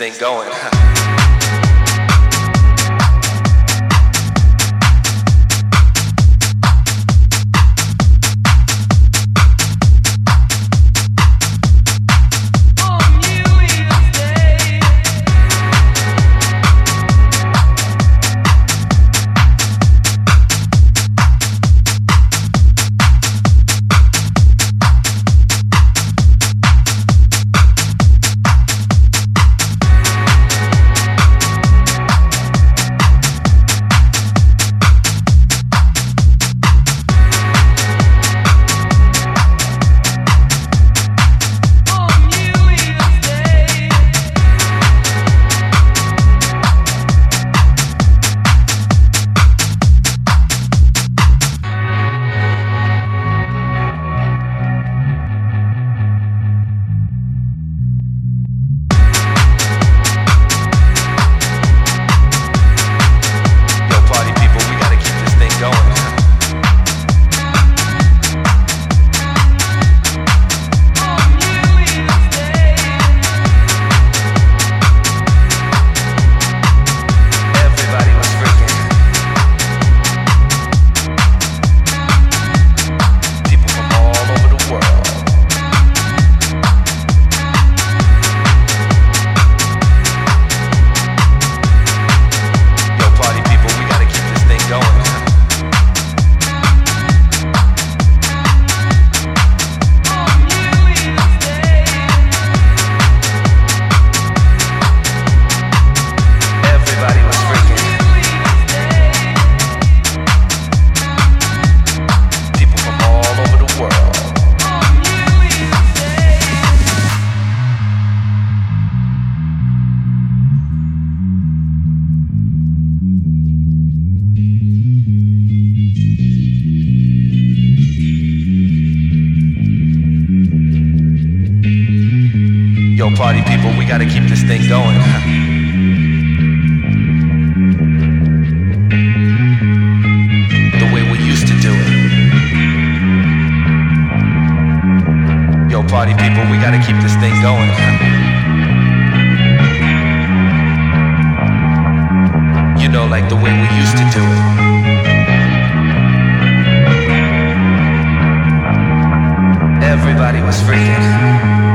thing going. Party people, we gotta keep this thing going. Everybody was freaking.